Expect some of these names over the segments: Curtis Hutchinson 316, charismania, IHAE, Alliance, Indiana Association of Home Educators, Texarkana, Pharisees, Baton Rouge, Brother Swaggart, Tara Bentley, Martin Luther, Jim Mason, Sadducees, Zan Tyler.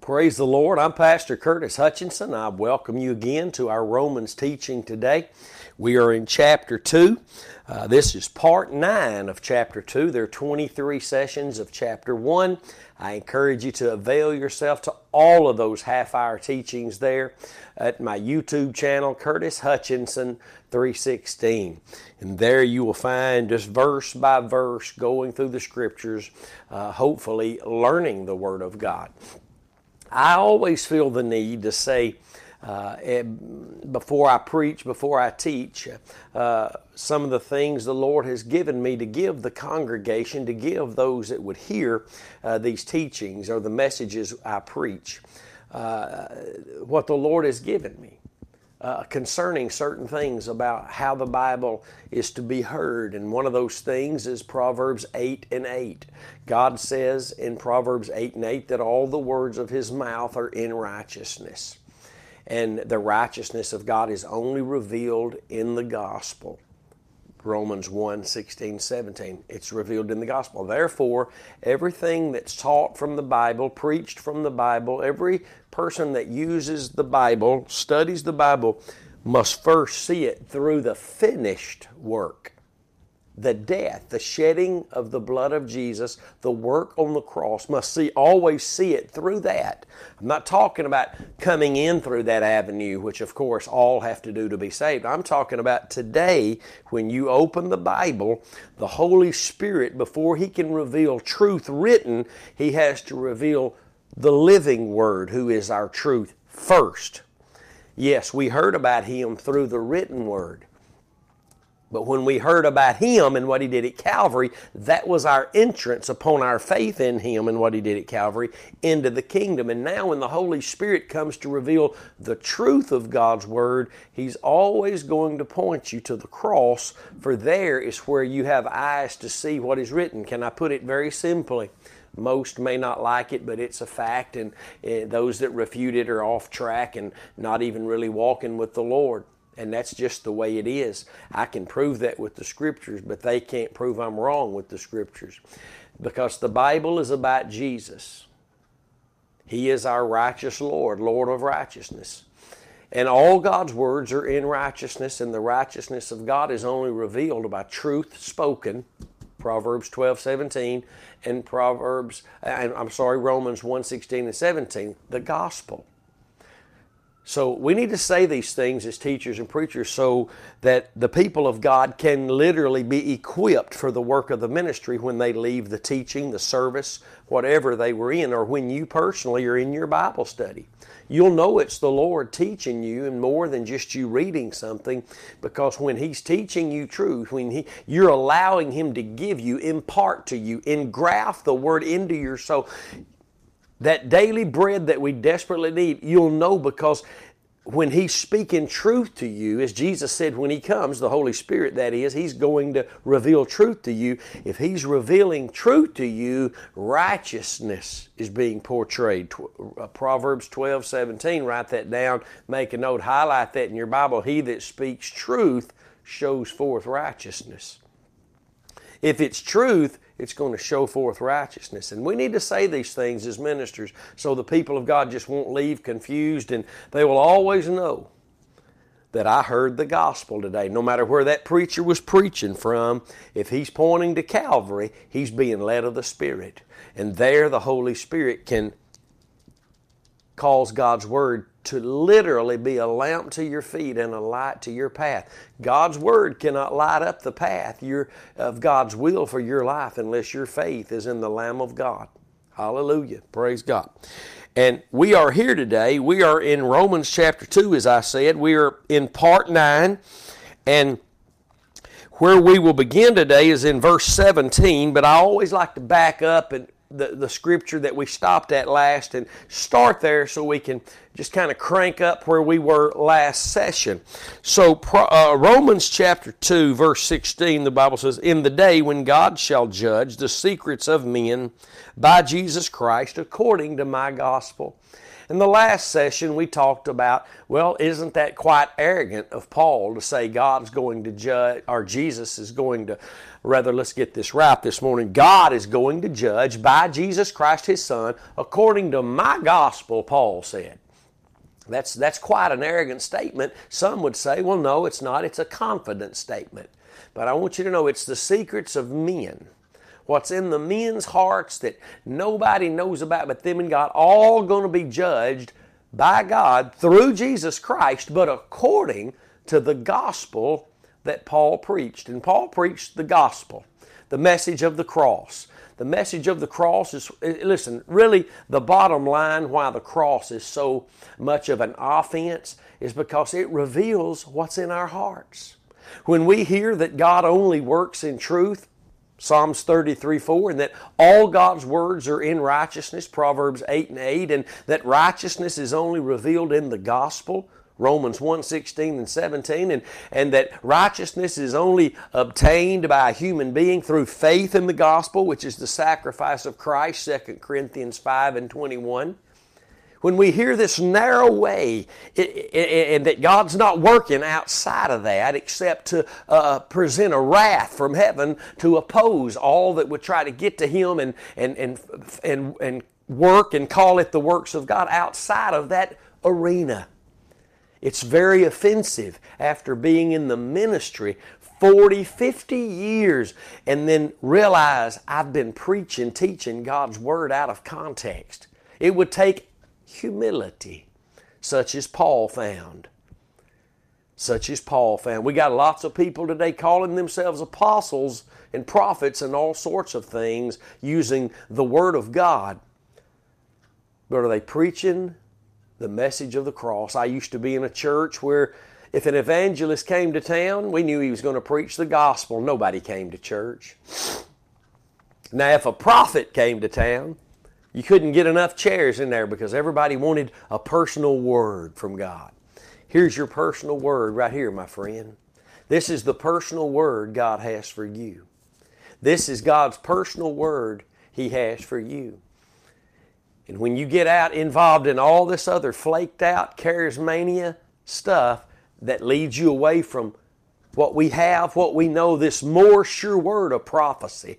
Praise the Lord. I'm Pastor Curtis Hutchinson. I welcome you again to our Romans teaching today. We are in chapter 2. This is part 9 of chapter 2. There are 23 sessions of chapter 1. I encourage you to avail yourself to all of those half-hour teachings there at my YouTube channel, Curtis Hutchinson 316. And there you will find just verse by verse going through the Scriptures, hopefully learning the Word of God. I always feel the need to say, before I preach, before I teach, some of the things the Lord has given me to give the congregation, to give those that would hear these teachings or the messages I preach, what the Lord has given me concerning certain things about how the Bible is to be heard. And one of those things is Proverbs 8:8. God says in Proverbs 8:8 that all the words of His mouth are in righteousness. And the righteousness of God is only revealed in the gospel. Romans 1:16-17. It's revealed in the gospel. Therefore, everything that's taught from the Bible, preached from the Bible, every person that uses the Bible, studies the Bible, must first see it through the finished work. The death, the shedding of the blood of Jesus, the work on the cross, must always see it through that. I'm not talking about coming in through that avenue, which of course all have to do to be saved. I'm talking about today when you open the Bible, the Holy Spirit, before He can reveal truth written, He has to reveal the living Word, who is our truth, first. Yes, we heard about Him through the written Word. But when we heard about Him and what He did at Calvary, that was our entrance upon our faith in Him and what He did at Calvary into the kingdom. And now when the Holy Spirit comes to reveal the truth of God's Word, He's always going to point you to the cross, for there is where you have eyes to see what is written. Can I put it very simply? Most may not like it, but it's a fact, and those that refute it are off track and not even really walking with the Lord. And that's just the way it is. I can prove that with the Scriptures, but they can't prove I'm wrong with the Scriptures. Because the Bible is about Jesus. He is our righteous Lord, Lord of righteousness. And all God's words are in righteousness, and the righteousness of God is only revealed by truth spoken, Proverbs 12:17, and Romans 1:16-17, the gospel. So we need to say these things as teachers and preachers so that the people of God can literally be equipped for the work of the ministry when they leave the teaching, the service, whatever they were in, or when you personally are in your Bible study. You'll know it's the Lord teaching you, and more than just you reading something, because when He's teaching you truth, when you're allowing Him to give you, impart to you, engraft the Word into your soul, that daily bread that we desperately need, you'll know, because when He's speaking truth to you, as Jesus said, when He comes, the Holy Spirit that is, He's going to reveal truth to you. If He's revealing truth to you, righteousness is being portrayed. Proverbs 12:17, write that down, make a note, highlight that in your Bible. He that speaks truth shows forth righteousness. If it's truth, it's going to show forth righteousness. And we need to say these things as ministers so the people of God just won't leave confused, and they will always know that I heard the gospel today. No matter where that preacher was preaching from, if he's pointing to Calvary, he's being led of the Spirit. And there the Holy Spirit can cause God's Word to literally be a lamp to your feet and a light to your path. God's Word cannot light up the path of God's will for your life unless your faith is in the Lamb of God. Hallelujah. Praise God. And we are here today. We are in Romans chapter 2, as I said. We are in part 9. And where we will begin today is in verse 17. But I always like to back up and the Scripture that we stopped at last and start there so we can just kind of crank up where we were last session. So Romans chapter 2, verse 16, the Bible says, "In the day when God shall judge the secrets of men by Jesus Christ according to my gospel, In the last session, we talked about, well, isn't that quite arrogant of Paul to say God's going to judge, or Jesus is going to, rather, let's get this right this morning. God is going to judge by Jesus Christ, His Son, according to my gospel, Paul said. That's quite an arrogant statement. Some would say, well, no, it's not. It's a confident statement. But I want you to know it's the secrets of men. What's in the men's hearts that nobody knows about but them and God, all going to be judged by God through Jesus Christ, but according to the gospel that Paul preached. And Paul preached the gospel, the message of the cross. The message of the cross is, listen, really the bottom line why the cross is so much of an offense is because it reveals what's in our hearts. When we hear that God only works in truth, Psalms 33:4, and that all God's words are in righteousness, Proverbs 8:8, and that righteousness is only revealed in the gospel, Romans 1:16 and 17, and that righteousness is only obtained by a human being through faith in the gospel, which is the sacrifice of Christ, 2 Corinthians 5 and 21. When we hear this narrow way, and that God's not working outside of that except to present a wrath from heaven to oppose all that would try to get to Him and work and call it the works of God outside of that arena. It's very offensive after being in the ministry 40, 50 years and then realize I've been preaching, teaching God's Word out of context. It would take humility, such as Paul found. We got lots of people today calling themselves apostles and prophets and all sorts of things using the Word of God. But are they preaching the message of the cross? I used to be in a church where if an evangelist came to town, we knew he was going to preach the gospel. Nobody came to church. Now, if a prophet came to town, you couldn't get enough chairs in there because everybody wanted a personal word from God. Here's your personal word right here, my friend. This is the personal word God has for you. This is God's personal word He has for you. And when you get out involved in all this other flaked out charismania stuff that leads you away from what we have, what we know, this more sure word of prophecy.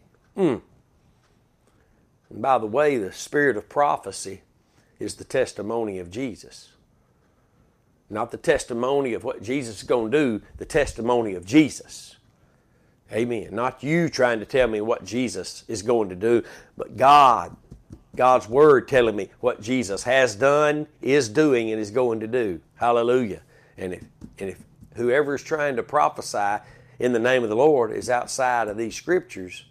And by the way, the spirit of prophecy is the testimony of Jesus. Not the testimony of what Jesus is going to do, the testimony of Jesus. Amen. Not you trying to tell me what Jesus is going to do, but God's Word telling me what Jesus has done, is doing, and is going to do. Hallelujah. And if whoever is trying to prophesy in the name of the Lord is outside of these Scriptures,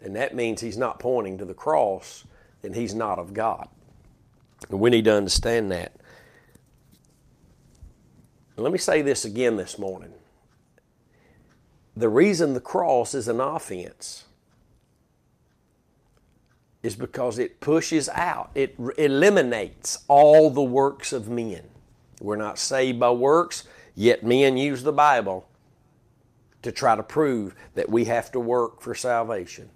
and that means he's not pointing to the cross, and he's not of God. And we need to understand that. And let me say this again this morning. The reason the cross is an offense is because it pushes out, it eliminates all the works of men. We're not saved by works, yet men use the Bible to try to prove that we have to work for salvation.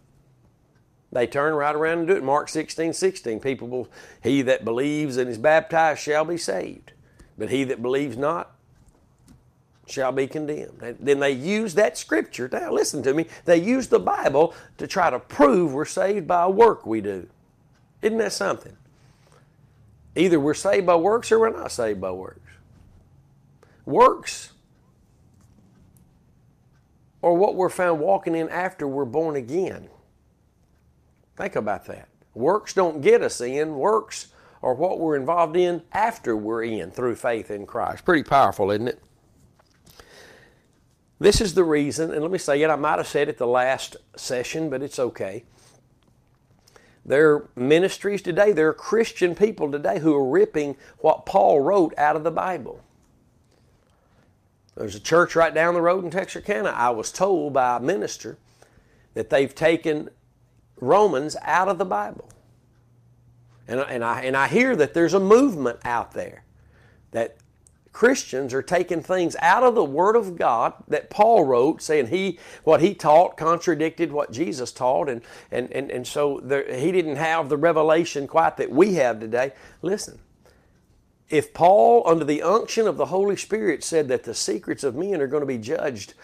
They turn right around and do it. Mark 16:16, people will, he that believes and is baptized shall be saved, but he that believes not shall be condemned. And then they use that Scripture. Now listen to me. They use the Bible to try to prove we're saved by a work we do. Isn't that something? Either we're saved by works or we're not saved by works. Works are what we're found walking in after we're born again. Think about that. Works don't get us in. Works are what we're involved in after we're in through faith in Christ. Pretty powerful, isn't it? This is the reason, and let me say it, I might have said it the last session, but it's okay. There are ministries today, there are Christian people today who are ripping what Paul wrote out of the Bible. There's a church right down the road in Texarkana, I was told by a minister, that they've taken Romans out of the Bible. And I hear that there's a movement out there that Christians are taking things out of the Word of God that Paul wrote, saying what he taught contradicted what Jesus taught, and so he didn't have the revelation quite that we have today. Listen, if Paul, under the unction of the Holy Spirit, said that the secrets of men are going to be judged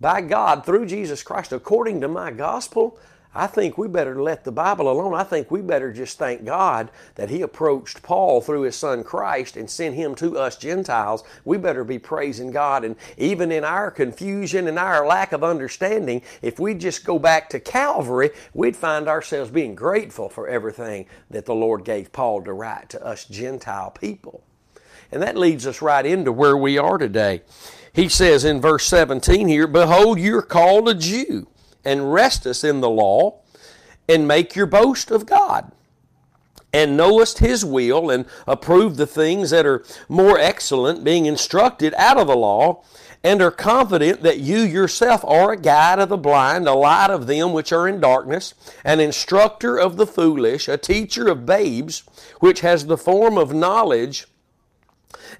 by God through Jesus Christ according to my gospel, I think we better let the Bible alone. I think we better just thank God that He approached Paul through His Son Christ and sent him to us Gentiles. We better be praising God. And even in our confusion and our lack of understanding, if we just go back to Calvary, we'd find ourselves being grateful for everything that the Lord gave Paul to write to us Gentile people. And that leads us right into where we are today. He says in verse 17 here, "Behold, you're called a Jew, and restest in the law, and make your boast of God, and knowest His will, and approve the things that are more excellent, being instructed out of the law, and are confident that you yourself are a guide of the blind, a light of them which are in darkness, an instructor of the foolish, a teacher of babes, which has the form of knowledge,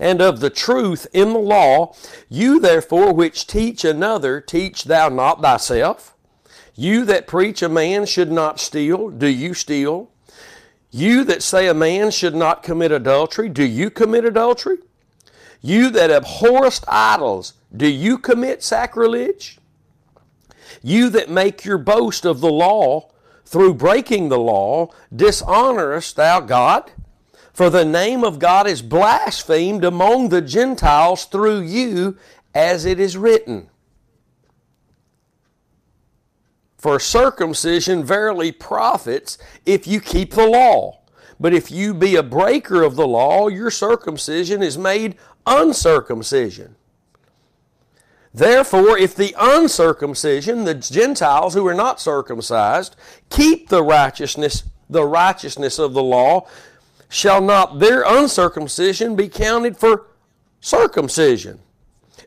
and of the truth in the law. You therefore which teach another, teach thou not thyself. You that preach a man should not steal, do you steal? You that say a man should not commit adultery, do you commit adultery? You that abhorrest idols, do you commit sacrilege? You that make your boast of the law, through breaking the law, dishonorest thou God? For the name of God is blasphemed among the Gentiles through you, as it is written. For circumcision verily profits if you keep the law. But if you be a breaker of the law, your circumcision is made uncircumcision. Therefore, if the uncircumcision, the Gentiles who are not circumcised, keep the righteousness of the law, shall not their uncircumcision be counted for circumcision?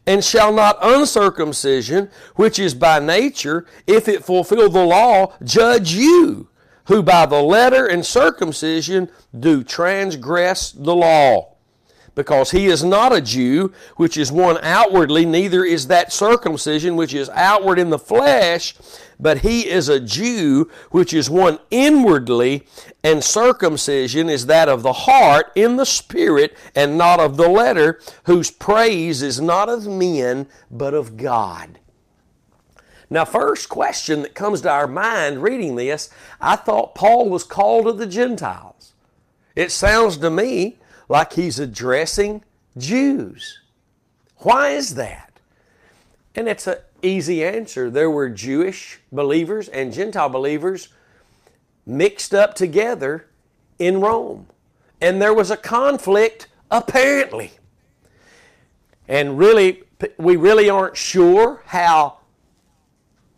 And shall not uncircumcision, which is by nature, if it fulfill the law, judge you, who by the letter and circumcision do transgress the law? Because he is not a Jew, which is one outwardly, neither is that circumcision which is outward in the flesh, but he is a Jew, which is one inwardly, and circumcision is that of the heart in the spirit, and not of the letter, whose praise is not of men, but of God." Now, first question that comes to our mind reading this, I thought Paul was called to the Gentiles. It sounds to me like he's addressing Jews. Why is that? And it's an easy answer. There were Jewish believers and Gentile believers mixed up together in Rome. And there was a conflict, apparently. And really, we really aren't sure how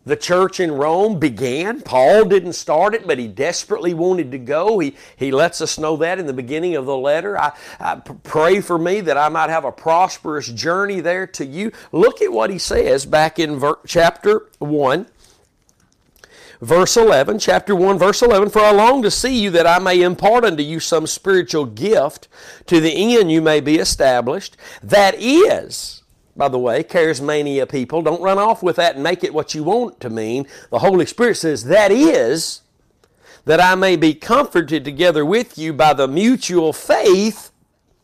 the church in Rome began. Paul didn't start it, but he desperately wanted to go. He lets us know that in the beginning of the letter. I pray for me that I might have a prosperous journey there to you. Look at what he says back in chapter 1, verse 11. Chapter 1, verse 11, "For I long to see you, that I may impart unto you some spiritual gift, to the end you may be established. That is..." By the way, charismania people, don't run off with that and make it what you want to mean. The Holy Spirit says, "That is, that I may be comforted together with you by the mutual faith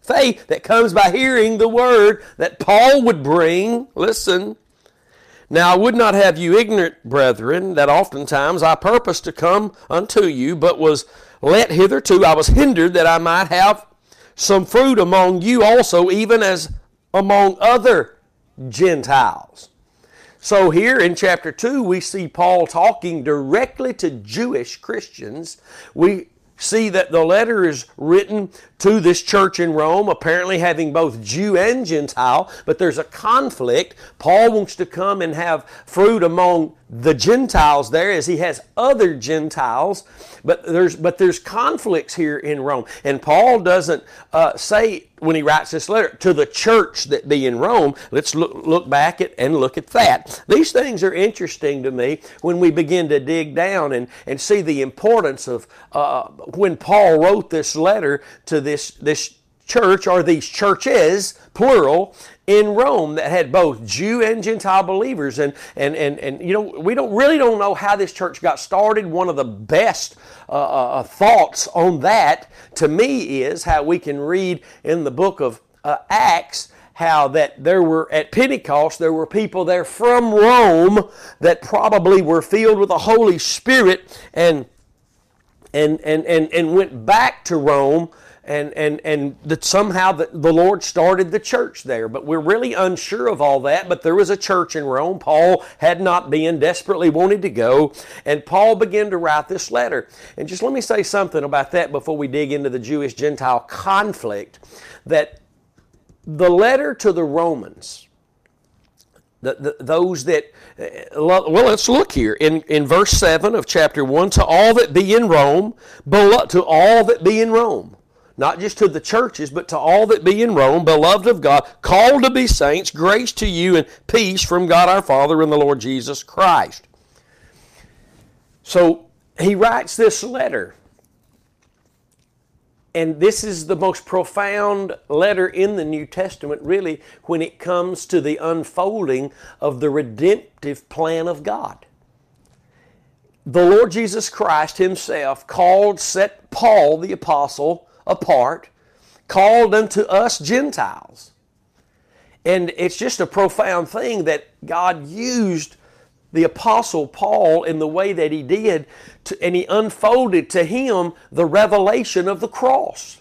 that comes by hearing the word that Paul would bring." Listen. "Now I would not have you ignorant, brethren, that oftentimes I purposed to come unto you, but was let hitherto. I was hindered that I might have some fruit among you also, even as among other Gentiles." So here in chapter 2, we see Paul talking directly to Jewish Christians. We see that the letter is written to this church in Rome, apparently having both Jew and Gentile, but there's a conflict. Paul wants to come and have fruit among the Gentiles there, as he has other Gentiles, but there's conflicts here in Rome. And Paul doesn't say, when he writes this letter, to the church that be in Rome. Let's look back at and look at that. These things are interesting to me when we begin to dig down and see the importance of when Paul wrote this letter to this church, or these churches, plural, in Rome that had both Jew and Gentile believers. And you know, we don't know how this church got started. One of the best thoughts on that, to me, is how we can read in the book of Acts how that there were, at Pentecost, there were people there from Rome that probably were filled with the Holy Spirit and went back to Rome, and that somehow the Lord started the church there. But we're really unsure of all that. But there was a church in Rome. Paul had not been, desperately wanted to go, and Paul began to write this letter. And just let me say something about that before we dig into the Jewish-Gentile conflict, that the letter to the Romans, those that, well, let's look here in verse 7 of chapter 1, to all that be in Rome, to all that be in Rome, not just to the churches, but to all that be in Rome, beloved of God, called to be saints, grace to you and peace from God our Father and the Lord Jesus Christ. So he writes this letter. And this is the most profound letter in the New Testament, really, when it comes to the unfolding of the redemptive plan of God. The Lord Jesus Christ himself set Paul the apostle apart, called unto us Gentiles. And it's just a profound thing that God used the apostle Paul in the way that he did, and he unfolded to him the revelation of the cross,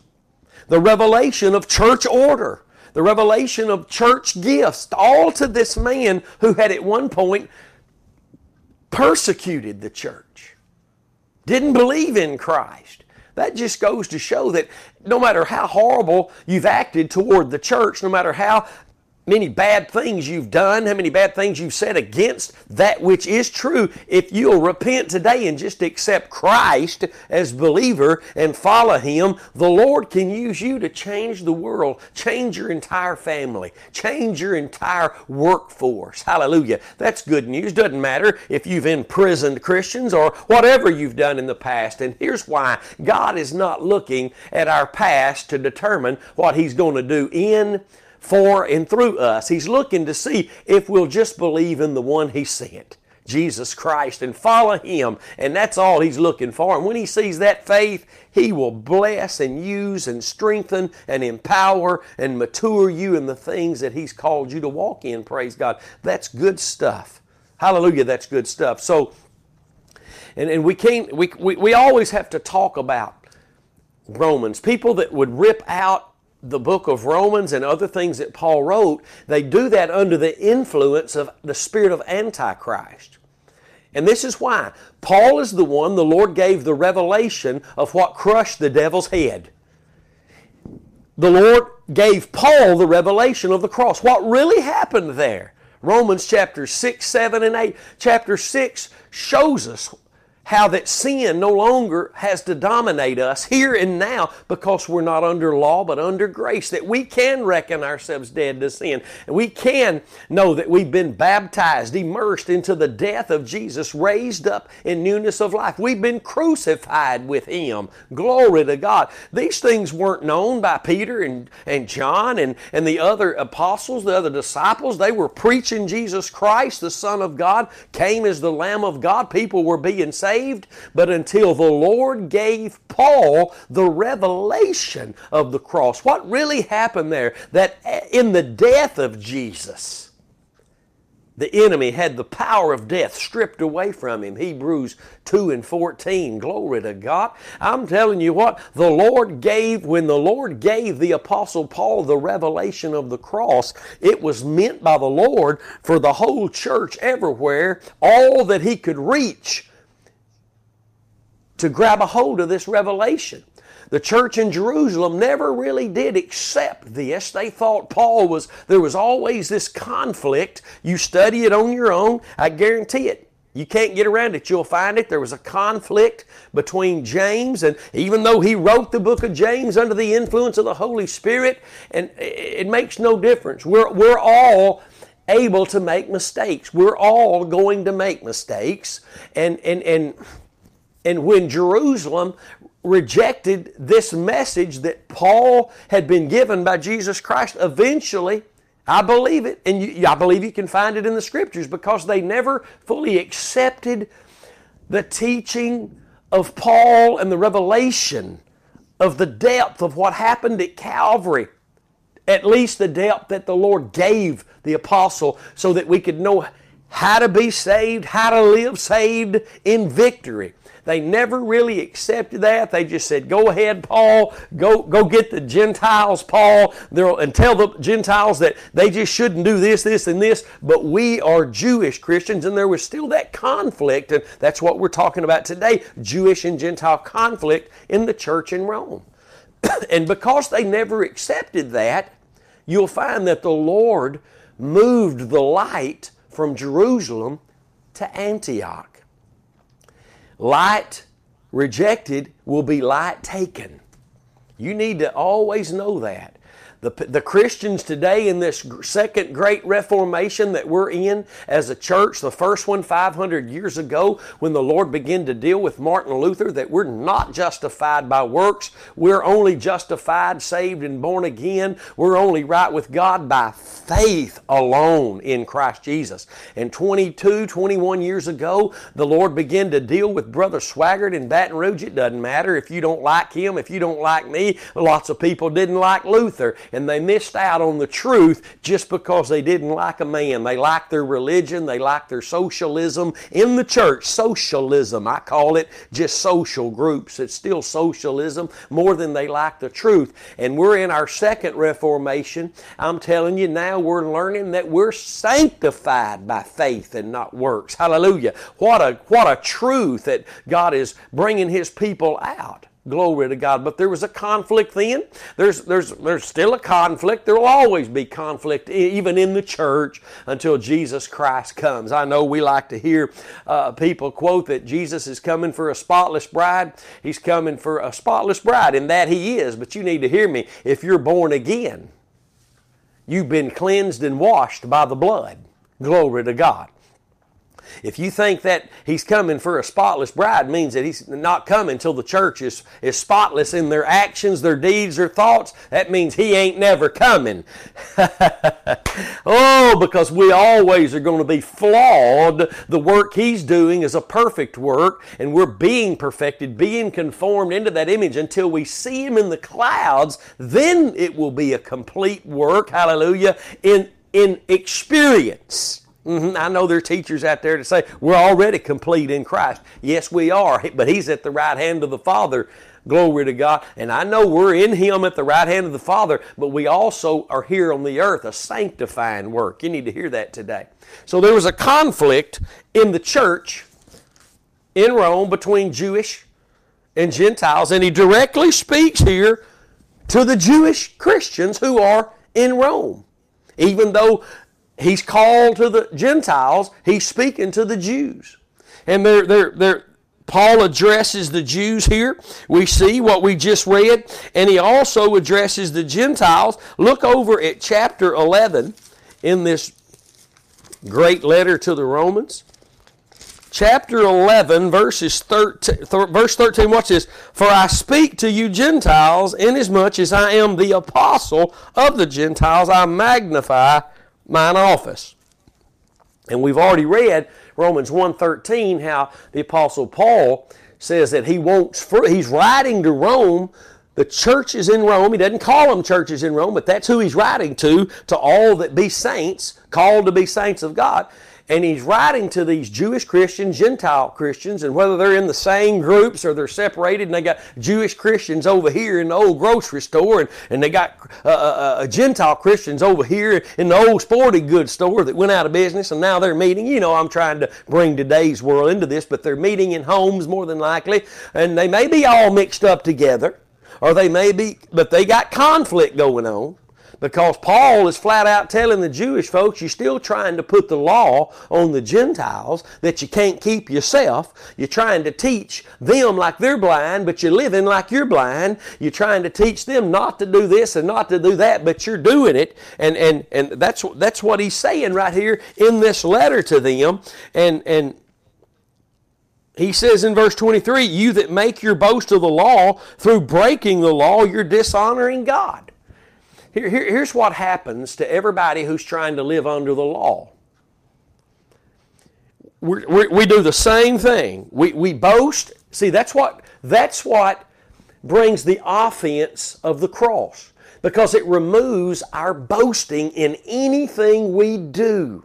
the revelation of church order, the revelation of church gifts, all to this man who had at one point persecuted the church, didn't believe in Christ. That just goes to show that no matter how horrible you've acted toward the church, no matter how many bad things you've done, how many bad things you've said against that which is true, if you'll repent today and just accept Christ as believer and follow Him, the Lord can use you to change the world, change your entire family, change your entire workforce. Hallelujah. That's good news. Doesn't matter if you've imprisoned Christians or whatever you've done in the past. And here's why. God is not looking at our past to determine what He's going to do in, for, and through us. He's looking to see if we'll just believe in the one He sent, Jesus Christ, and follow Him. And that's all He's looking for. And when He sees that faith, He will bless and use and strengthen and empower and mature you in the things that He's called you to walk in. Praise God. That's good stuff. Hallelujah, that's good stuff. So, and we always have to talk about Romans. People that would rip out the book of Romans and other things that Paul wrote, they do that under the influence of the spirit of Antichrist. And this is why. Paul is the one the Lord gave the revelation of what crushed the devil's head. The Lord gave Paul the revelation of the cross. What really happened there? Romans chapter 6, 7, and 8. Chapter 6 shows us how that sin no longer has to dominate us here and now, because we're not under law but under grace, that we can reckon ourselves dead to sin. And we can know that we've been baptized, immersed into the death of Jesus, raised up in newness of life. We've been crucified with Him. Glory to God. These things weren't known by Peter and John and the other apostles, the other disciples. They were preaching Jesus Christ, the Son of God, came as the Lamb of God. People were being saved. But until the Lord gave Paul the revelation of the cross. What really happened there? That in the death of Jesus, the enemy had the power of death stripped away from him. Hebrews 2 and 14. Glory to God. I'm telling you what, when the Lord gave the Apostle Paul the revelation of the cross, it was meant by the Lord for the whole church everywhere, all that he could reach, to grab a hold of this revelation. The church in Jerusalem never really did accept this. They thought there was always this conflict. You study it on your own, I guarantee it. You can't get around it. You'll find it. There was a conflict between James, and even though he wrote the book of James under the influence of the Holy Spirit, and it makes no difference. We're all able to make mistakes. We're all going to make mistakes. And when Jerusalem rejected this message that Paul had been given by Jesus Christ. Eventually, I believe it, and I believe you can find it in the Scriptures, because they never fully accepted the teaching of Paul and the revelation of the depth of what happened at Calvary, at least the depth that the Lord gave the apostle so that we could know how to be saved, how to live saved in victory. They never really accepted that. They just said, go ahead, Paul. Go get the Gentiles, Paul, and tell the Gentiles that they just shouldn't do this, this, and this. But we are Jewish Christians, and there was still that conflict, and that's what we're talking about today, Jewish and Gentile conflict in the church in Rome. And because they never accepted that, you'll find that the Lord moved the light from Jerusalem to Antioch. Light rejected will be light taken. You need to always know that. The Christians today in this second great reformation that we're in as a church, the first one 500 years ago when the Lord began to deal with Martin Luther, that we're not justified by works. We're only justified, saved, and born again. We're only right with God by faith alone in Christ Jesus. And 21 years ago, the Lord began to deal with Brother Swaggart in Baton Rouge. It doesn't matter if you don't like him, if you don't like me. Lots of people didn't like Luther. And they missed out on the truth just because they didn't like a man. They liked their religion. They liked their socialism in the church. Socialism, I call it, just social groups. It's still socialism more than they like the truth. And we're in our second reformation. I'm telling you now, we're learning that we're sanctified by faith and not works. Hallelujah. What a truth that God is bringing His people out. Glory to God. But there was a conflict then. There's still a conflict. There will always be conflict, even in the church, until Jesus Christ comes. I know we like to hear people quote that Jesus is coming for a spotless bride. He's coming for a spotless bride, and that He is. But you need to hear me. If you're born again, you've been cleansed and washed by the blood. Glory to God. If you think that He's coming for a spotless bride means that He's not coming till the church is spotless in their actions, their deeds, their thoughts, that means He ain't never coming. Oh, because we always are going to be flawed. The work He's doing is a perfect work, and we're being perfected, being conformed into that image until we see Him in the clouds. Then it will be a complete work, hallelujah, in experience. I know there are teachers out there that say, we're already complete in Christ. Yes, we are, but He's at the right hand of the Father. Glory to God. And I know we're in Him at the right hand of the Father, but we also are here on the earth, a sanctifying work. You need to hear that today. So there was a conflict in the church in Rome between Jewish and Gentiles, and He directly speaks here to the Jewish Christians who are in Rome. Even though He's called to the Gentiles, He's speaking to the Jews. And Paul addresses the Jews here. We see what we just read. And he also addresses the Gentiles. Look over at chapter 11 in this great letter to the Romans. Chapter 11, verse 13, watch this. For I speak to you Gentiles, inasmuch as I am the apostle of the Gentiles, I magnify mine office. And we've already read Romans 1:13, how the Apostle Paul says that he's writing to Rome, the churches in Rome. He doesn't call them churches in Rome, but that's who he's writing to all that be saints, called to be saints of God. And he's writing to these Jewish Christians, Gentile Christians, and whether they're in the same groups or they're separated, and they got Jewish Christians over here in the old grocery store, and they got Gentile Christians over here in the old sporting goods store that went out of business, and now they're meeting. You know, I'm trying to bring today's world into this, but they're meeting in homes more than likely, and they may be all mixed up together, or they may be, but they got conflict going on. Because Paul is flat out telling the Jewish folks, you're still trying to put the law on the Gentiles that you can't keep yourself. You're trying to teach them like they're blind, but you're living like you're blind. You're trying to teach them not to do this and not to do that, but you're doing it. And that's what he's saying right here in this letter to them. And He says in verse 23, you that make your boast of the law, through breaking the law, you're dishonoring God. Here's what happens to everybody who's trying to live under the law. We do the same thing. We boast. See, that's what brings the offense of the cross, because it removes our boasting in anything we do.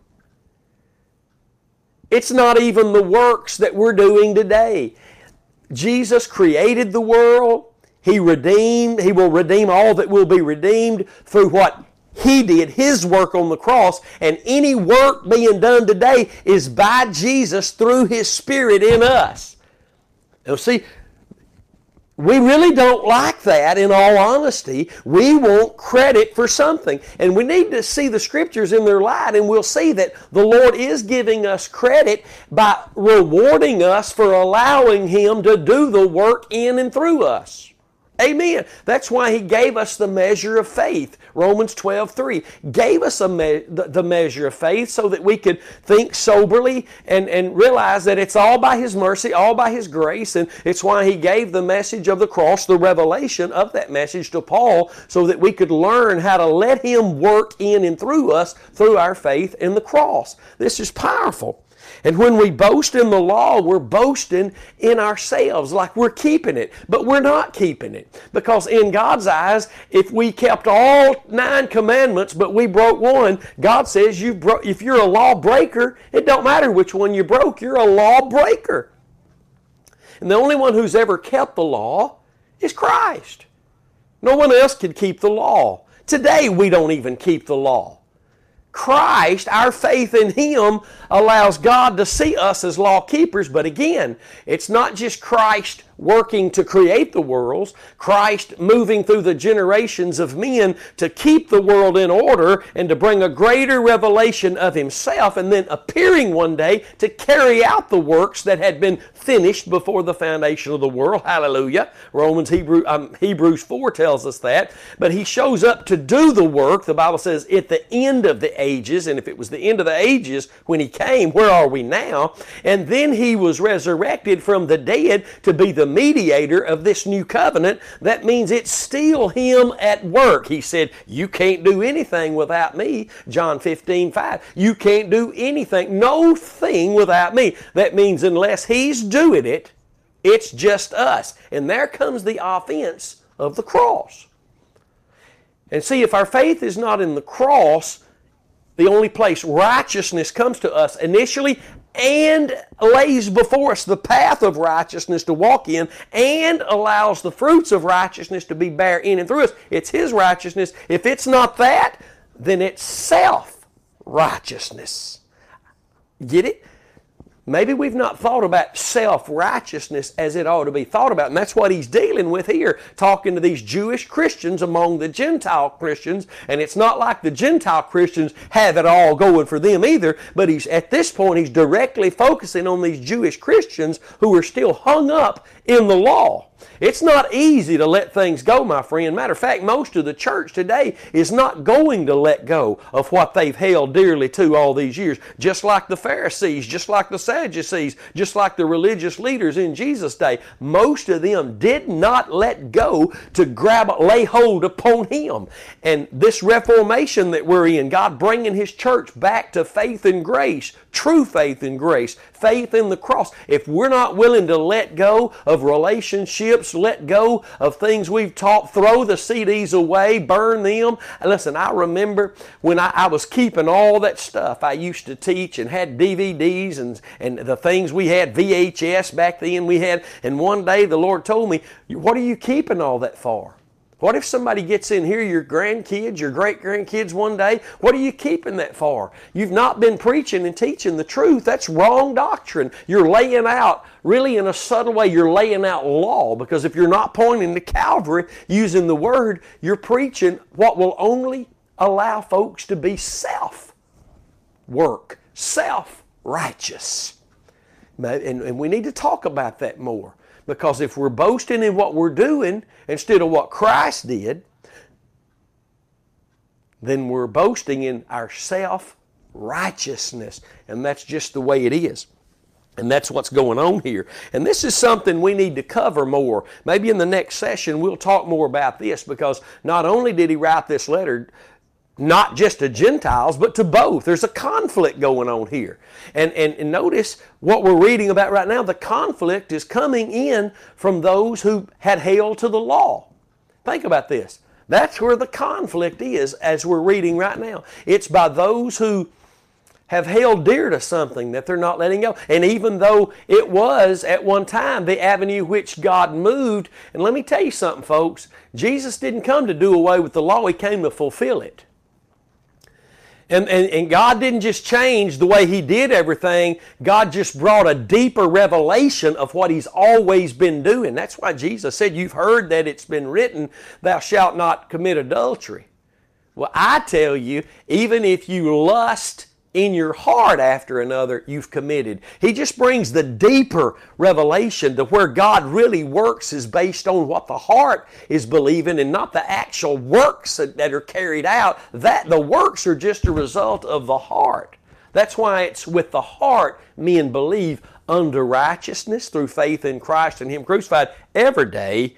It's not even the works that we're doing today. Jesus created the world. He redeemed. He will redeem all that will be redeemed through what He did, His work on the cross. And any work being done today is by Jesus through His Spirit in us. Now see, we really don't like that in all honesty. We want credit for something. And we need to see the Scriptures in their light, and we'll see that the Lord is giving us credit by rewarding us for allowing Him to do the work in and through us. Amen. That's why He gave us the measure of faith. Romans 12:3 gave us the measure of faith so that we could think soberly and realize that it's all by His mercy, all by His grace, and it's why He gave the message of the cross, the revelation of that message to Paul, so that we could learn how to let Him work in and through us through our faith in the cross. This is powerful. And when we boast in the law, we're boasting in ourselves like we're keeping it. But we're not keeping it. Because in God's eyes, if we kept all 9 commandments but we broke one, God says if you're a lawbreaker, it don't matter which one you broke, you're a lawbreaker. And the only one who's ever kept the law is Christ. No one else could keep the law. Today we don't even keep the law. Christ, our faith in Him, allows God to see us as law keepers. But again, it's not just Christ working to create the worlds, Christ moving through the generations of men to keep the world in order and to bring a greater revelation of Himself, and then appearing one day to carry out the works that had been finished before the foundation of the world. Hallelujah. Hebrews 4 tells us that. But He shows up to do the work, the Bible says, at the end of the ages. And if it was the end of the ages when He came, where are we now? And then He was resurrected from the dead to be the mediator of this new covenant. That means it's still Him at work. He said, you can't do anything without me. John 15:5. You can't do anything, no thing without me. That means unless He's doing it, it's just us. And there comes the offense of the cross. And see, if our faith is not in the cross, the only place righteousness comes to us initially and lays before us the path of righteousness to walk in and allows the fruits of righteousness to be bare in and through us, it's His righteousness. If it's not that, then it's self-righteousness. Get it? Maybe we've not thought about self-righteousness as it ought to be thought about. And that's what He's dealing with here, talking to these Jewish Christians among the Gentile Christians. And it's not like the Gentile Christians have it all going for them either. But He's at this point, He's directly focusing on these Jewish Christians who are still hung up in the law. It's not easy to let things go, my friend. Matter of fact, most of the church today is not going to let go of what they've held dearly to all these years, just like the Pharisees, just like the Sadducees, just like the religious leaders in Jesus' day. Most of them did not let go to lay hold upon Him. And this reformation that we're in, God bringing His church back to faith and grace, true faith and grace, faith in the cross. If we're not willing to let go of relationships, let go of things we've taught, throw the CDs away, burn them. Listen, I remember when I was keeping all that stuff I used to teach and had DVDs and the things we had, VHS back then we had. And one day the Lord told me, what are you keeping all that for? What if somebody gets in here, your grandkids, your great-grandkids one day? What are you keeping that for? You've not been preaching and teaching the truth. That's wrong doctrine. You're laying out, really in a subtle way, you're laying out law, because if you're not pointing to Calvary using the Word, you're preaching what will only allow folks to be self-work, self-righteous. And we need to talk about that more. Because if we're boasting in what we're doing instead of what Christ did, then we're boasting in our self-righteousness. And that's just the way it is. And that's what's going on here. And this is something we need to cover more. Maybe in the next session we'll talk more about this, because not only did he write this letter not just to Gentiles, but to both. There's a conflict going on here. And notice what we're reading about right now. The conflict is coming in from those who had held to the law. Think about this. That's where the conflict is as we're reading right now. It's by those who have held dear to something that they're not letting go. And even though it was at one time the avenue which God moved, and let me tell you something, folks, Jesus didn't come to do away with the law. He came to fulfill it. And God didn't just change the way He did everything. God just brought a deeper revelation of what He's always been doing. That's why Jesus said, "You've heard that it's been written, thou shalt not commit adultery." Well, I tell you, even if you lust in your heart after another, you've committed. He just brings the deeper revelation to where God really works is based on what the heart is believing and not the actual works that are carried out. That the works are just a result of the heart. That's why it's with the heart men believe unto righteousness through faith in Christ and Him crucified every day,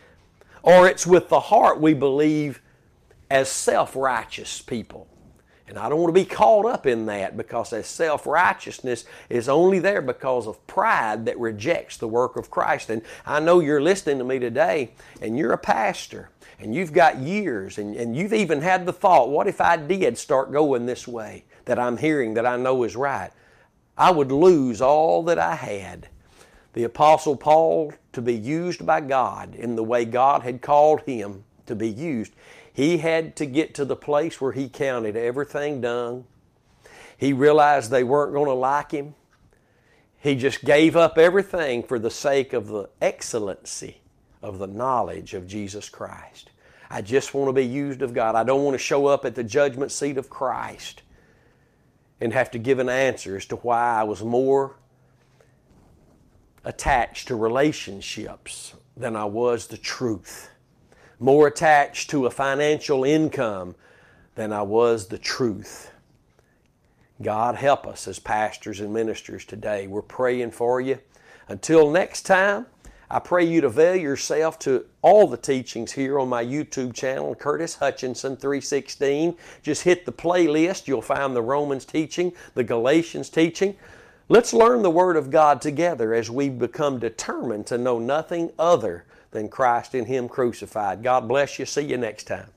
or it's with the heart we believe as self-righteous people. And I don't want to be caught up in that, because that self-righteousness is only there because of pride that rejects the work of Christ. And I know you're listening to me today, and you're a pastor, and you've got years, and you've even had the thought, what if I did start going this way that I'm hearing that I know is right? I would lose all that I had. The Apostle Paul, to be used by God in the way God had called him to be used, he had to get to the place where he counted everything done. He realized they weren't going to like him. He just gave up everything for the sake of the excellency of the knowledge of Jesus Christ. I just want to be used of God. I don't want to show up at the judgment seat of Christ and have to give an answer as to why I was more attached to relationships than I was the truth. More attached to a financial income than I was the truth. God help us as pastors and ministers today. We're praying for you. Until next time, I pray you to avail yourself to all the teachings here on my YouTube channel, Curtis Hutchinson 316. Just hit the playlist. You'll find the Romans teaching, the Galatians teaching. Let's learn the Word of God together as we become determined to know nothing other than Christ in Him crucified. God bless you. See you next time.